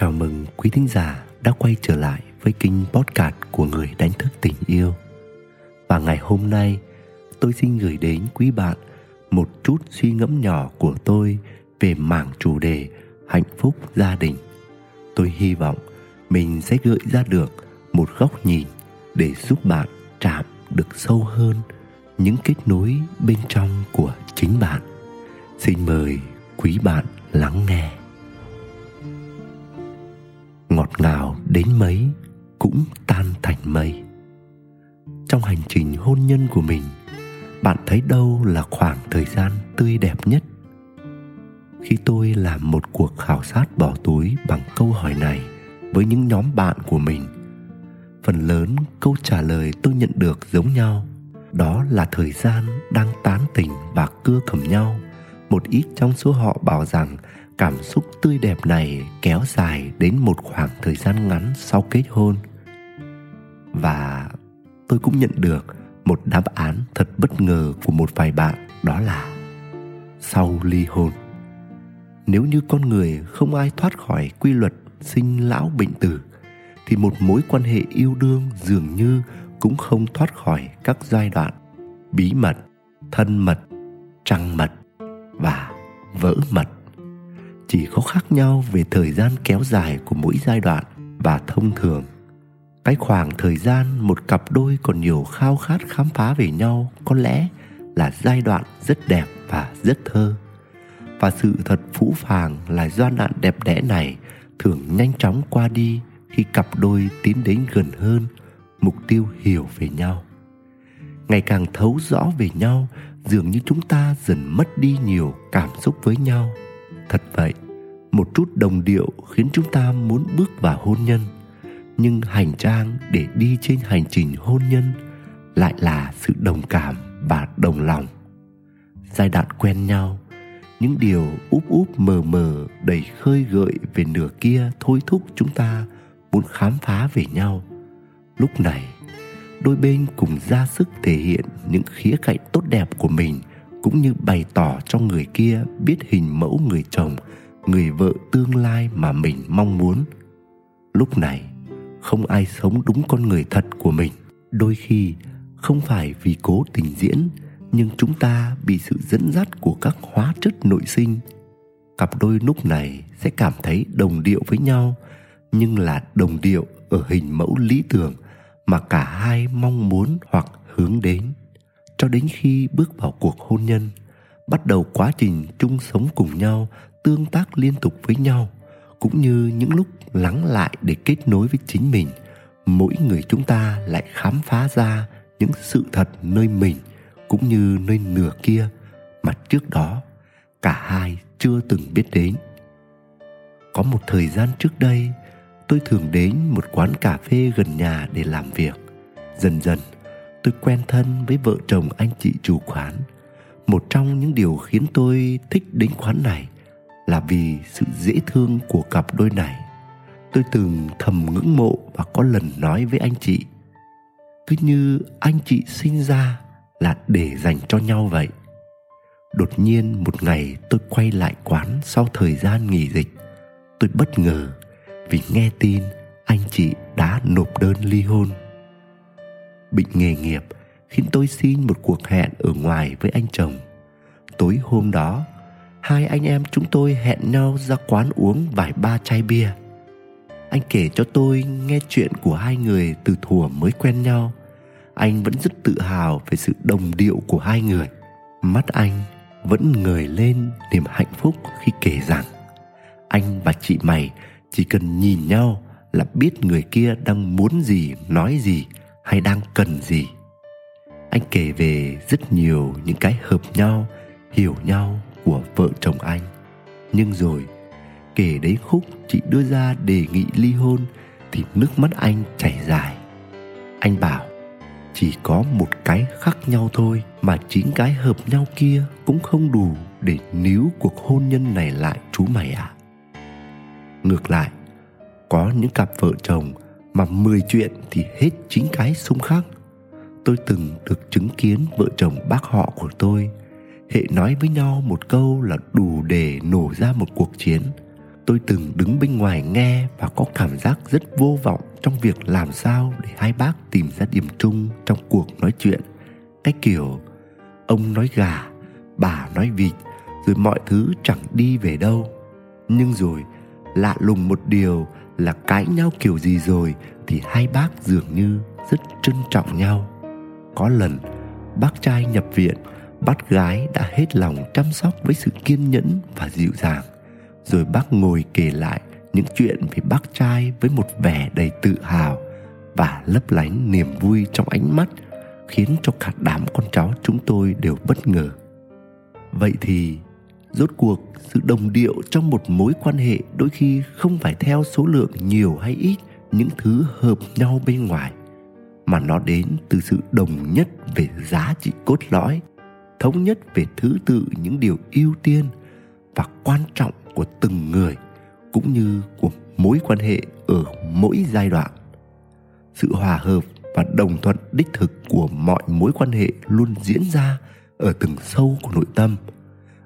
Chào mừng quý thính giả đã quay trở lại với kênh podcast của Người Đánh Thức Tình Yêu. Và ngày hôm nay, tôi xin gửi đến quý bạn một chút suy ngẫm nhỏ của tôi về mảng chủ đề hạnh phúc gia đình. Tôi hy vọng mình sẽ gợi ra được một góc nhìn để giúp bạn chạm được sâu hơn những kết nối bên trong của chính bạn. Xin mời quý bạn lắng nghe. Ngọt ngào đến mấy cũng tan thành mây. Trong hành trình hôn nhân của mình, bạn thấy đâu là khoảng thời gian tươi đẹp nhất? Khi tôi làm một cuộc khảo sát bỏ túi bằng câu hỏi này với những nhóm bạn của mình, phần lớn câu trả lời tôi nhận được giống nhau. Đó là thời gian đang tán tỉnh và cưa cầm nhau. Một ít trong số họ bảo rằng cảm xúc tươi đẹp này kéo dài đến một khoảng thời gian ngắn sau kết hôn. Và tôi cũng nhận được một đáp án thật bất ngờ của một vài bạn, đó là sau ly hôn. Nếu như con người không ai thoát khỏi quy luật sinh lão bệnh tử, thì một mối quan hệ yêu đương dường như cũng không thoát khỏi các giai đoạn bí mật, thân mật, trăng mật và vỡ mật. Chỉ có khác nhau về thời gian kéo dài của mỗi giai đoạn. Và thông thường, cái khoảng thời gian một cặp đôi còn nhiều khao khát khám phá về nhau có lẽ là giai đoạn rất đẹp và rất thơ. Và sự thật phũ phàng là giai đoạn đẹp đẽ này thường nhanh chóng qua đi khi cặp đôi tiến đến gần hơn mục tiêu hiểu về nhau. Ngày càng thấu rõ về nhau, dường như chúng ta dần mất đi nhiều cảm xúc với nhau. Thật vậy, một chút đồng điệu khiến chúng ta muốn bước vào hôn nhân, nhưng hành trang để đi trên hành trình hôn nhân lại là sự đồng cảm và đồng lòng. Giai đoạn quen nhau, những điều úp úp mờ mờ đầy khơi gợi về nửa kia thôi thúc chúng ta muốn khám phá về nhau. Lúc này, đôi bên cùng ra sức thể hiện những khía cạnh tốt đẹp của mình, cũng như bày tỏ cho người kia biết hình mẫu người chồng, người vợ tương lai mà mình mong muốn. Lúc này, không ai sống đúng con người thật của mình. Đôi khi, không phải vì cố tình diễn, nhưng chúng ta bị sự dẫn dắt của các hóa chất nội sinh. Cặp đôi lúc này sẽ cảm thấy đồng điệu với nhau, nhưng là đồng điệu ở hình mẫu lý tưởng mà cả hai mong muốn hoặc hướng đến. Cho đến khi bước vào cuộc hôn nhân, bắt đầu quá trình chung sống cùng nhau, tương tác liên tục với nhau, cũng như những lúc lắng lại để kết nối với chính mình, mỗi người chúng ta lại khám phá ra những sự thật nơi mình cũng như nơi nửa kia mà trước đó cả hai chưa từng biết đến. Có một thời gian trước đây, tôi thường đến một quán cà phê gần nhà để làm việc. Dần dần, tôi quen thân với vợ chồng anh chị chủ quán. Một trong những điều khiến tôi thích đến quán này là vì sự dễ thương của cặp đôi này. Tôi từng thầm ngưỡng mộ và có lần nói với anh chị, cứ như anh chị sinh ra là để dành cho nhau vậy. Đột nhiên một ngày tôi quay lại quán sau thời gian nghỉ dịch. Tôi bất ngờ vì nghe tin anh chị đã nộp đơn ly hôn. Bệnh nghề nghiệp khiến tôi xin một cuộc hẹn ở ngoài với anh chồng. Tối hôm đó, hai anh em chúng tôi hẹn nhau ra quán uống vài ba chai bia. Anh kể cho tôi nghe chuyện của hai người từ thuở mới quen nhau. Anh vẫn rất tự hào về sự đồng điệu của hai người. Mắt anh vẫn ngời lên niềm hạnh phúc khi kể rằng anh và chị mày chỉ cần nhìn nhau là biết người kia đang muốn gì, nói gì hay đang cần gì. Anh kể về rất nhiều những cái hợp nhau, hiểu nhau của vợ chồng anh. Nhưng rồi, kể đến khúc chị đưa ra đề nghị ly hôn thì nước mắt anh chảy dài. Anh bảo, chỉ có một cái khác nhau thôi mà chính cái hợp nhau kia cũng không đủ để níu cuộc hôn nhân này lại chú mày ạ. Ngược lại, có những cặp vợ chồng mà 10 chuyện thì hết 9 cái xung khắc. Tôi từng được chứng kiến vợ chồng bác họ của tôi, hệ nói với nhau một câu là đủ để nổ ra một cuộc chiến. Tôi từng đứng bên ngoài nghe và có cảm giác rất vô vọng trong việc làm sao để hai bác tìm ra điểm chung trong cuộc nói chuyện. Cái kiểu ông nói gà, bà nói vịt, rồi mọi thứ chẳng đi về đâu. Nhưng rồi lạ lùng một điều là cãi nhau kiểu gì rồi thì hai bác dường như rất trân trọng nhau. Có lần bác trai nhập viện, bác gái đã hết lòng chăm sóc với sự kiên nhẫn và dịu dàng. Rồi bác ngồi kể lại những chuyện về bác trai với một vẻ đầy tự hào và lấp lánh niềm vui trong ánh mắt, khiến cho cả đám con cháu chúng tôi đều bất ngờ. Vậy thì, rốt cuộc sự đồng điệu trong một mối quan hệ đôi khi không phải theo số lượng nhiều hay ít những thứ hợp nhau bên ngoài, mà nó đến từ sự đồng nhất về giá trị cốt lõi, thống nhất về thứ tự những điều ưu tiên và quan trọng của từng người, cũng như của mối quan hệ ở mỗi giai đoạn. Sự hòa hợp và đồng thuận đích thực của mọi mối quan hệ luôn diễn ra ở từng sâu của nội tâm,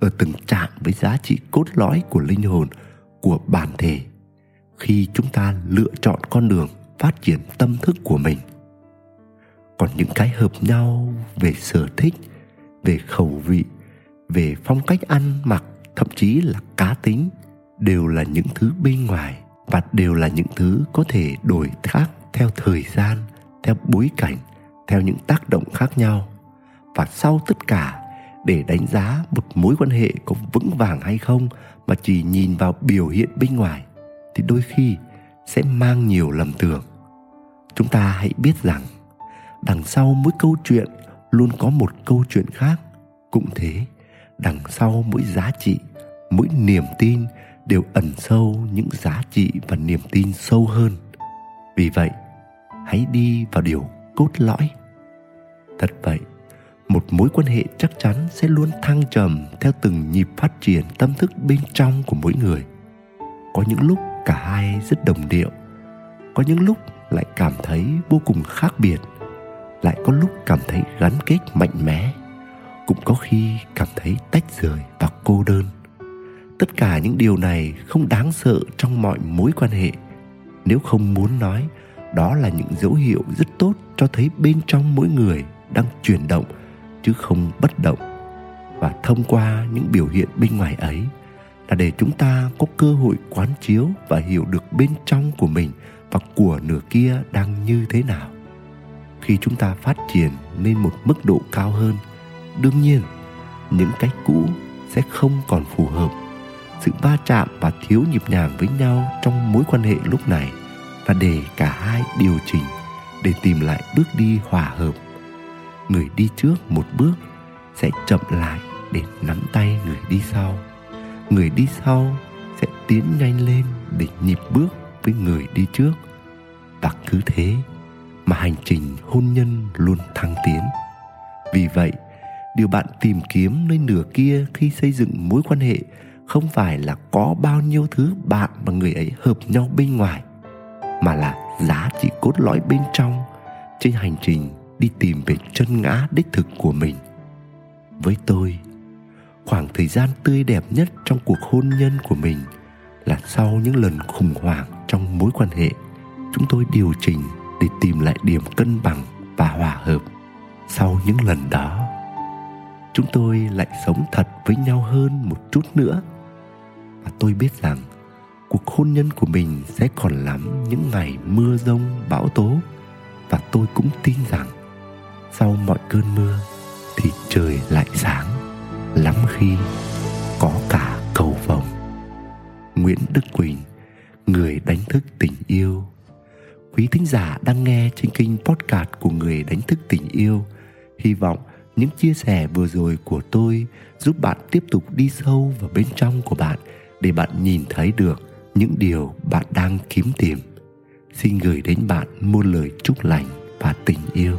ở từng chạm với giá trị cốt lõi của linh hồn, của bản thể, khi chúng ta lựa chọn con đường phát triển tâm thức của mình. Còn những cái hợp nhau về sở thích, về khẩu vị, về phong cách ăn mặc, thậm chí là cá tính, đều là những thứ bên ngoài và đều là những thứ có thể đổi khác theo thời gian, theo bối cảnh, theo những tác động khác nhau. Và sau tất cả, để đánh giá một mối quan hệ có vững vàng hay không mà chỉ nhìn vào biểu hiện bên ngoài thì đôi khi sẽ mang nhiều lầm tưởng. Chúng ta hãy biết rằng đằng sau mỗi câu chuyện luôn có một câu chuyện khác. Cũng thế, đằng sau mỗi giá trị, mỗi niềm tin đều ẩn sâu những giá trị và niềm tin sâu hơn. Vì vậy, hãy đi vào điều cốt lõi. Thật vậy, một mối quan hệ chắc chắn sẽ luôn thăng trầm theo từng nhịp phát triển tâm thức bên trong của mỗi người. Có những lúc cả hai rất đồng điệu, có những lúc lại cảm thấy vô cùng khác biệt, lại có lúc cảm thấy gắn kết mạnh mẽ, cũng có khi cảm thấy tách rời và cô đơn. Tất cả những điều này không đáng sợ trong mọi mối quan hệ. Nếu không muốn nói, đó là những dấu hiệu rất tốt cho thấy bên trong mỗi người đang chuyển động chứ không bất động. Và thông qua những biểu hiện bên ngoài ấy là để chúng ta có cơ hội quán chiếu và hiểu được bên trong của mình và của nửa kia đang như thế nào. Khi chúng ta phát triển lên một mức độ cao hơn, đương nhiên, những cách cũ sẽ không còn phù hợp. Sự va chạm và thiếu nhịp nhàng với nhau trong mối quan hệ lúc này là để cả hai điều chỉnh, để tìm lại bước đi hòa hợp. Người đi trước một bước sẽ chậm lại để nắm tay người đi sau. Người đi sau sẽ tiến nhanh lên để nhịp bước với người đi trước. Và cứ thế mà hành trình hôn nhân luôn thăng tiến. Vì vậy, điều bạn tìm kiếm nơi nửa kia khi xây dựng mối quan hệ không phải là có bao nhiêu thứ bạn và người ấy hợp nhau bên ngoài, mà là giá trị cốt lõi bên trong trên hành trình đi tìm về chân ngã đích thực của mình. Với tôi, khoảng thời gian tươi đẹp nhất trong cuộc hôn nhân của mình là sau những lần khủng hoảng trong mối quan hệ, chúng tôi điều chỉnh để tìm lại điểm cân bằng và hòa hợp. Sau những lần đó, chúng tôi lại sống thật với nhau hơn một chút nữa. Và tôi biết rằng cuộc hôn nhân của mình sẽ còn lắm những ngày mưa dông bão tố. Và tôi cũng tin rằng sau mọi cơn mưa thì trời lại sáng, lắm khi có cả cầu vồng. Nguyễn Đức Quỳnh, người đánh thức tình yêu. Quý thính giả đang nghe trên kênh podcast của Người Đánh Thức Tình Yêu. Hy vọng những chia sẻ vừa rồi của tôi giúp bạn tiếp tục đi sâu vào bên trong của bạn để bạn nhìn thấy được những điều bạn đang kiếm tìm. Xin gửi đến bạn muôn lời chúc lành và tình yêu.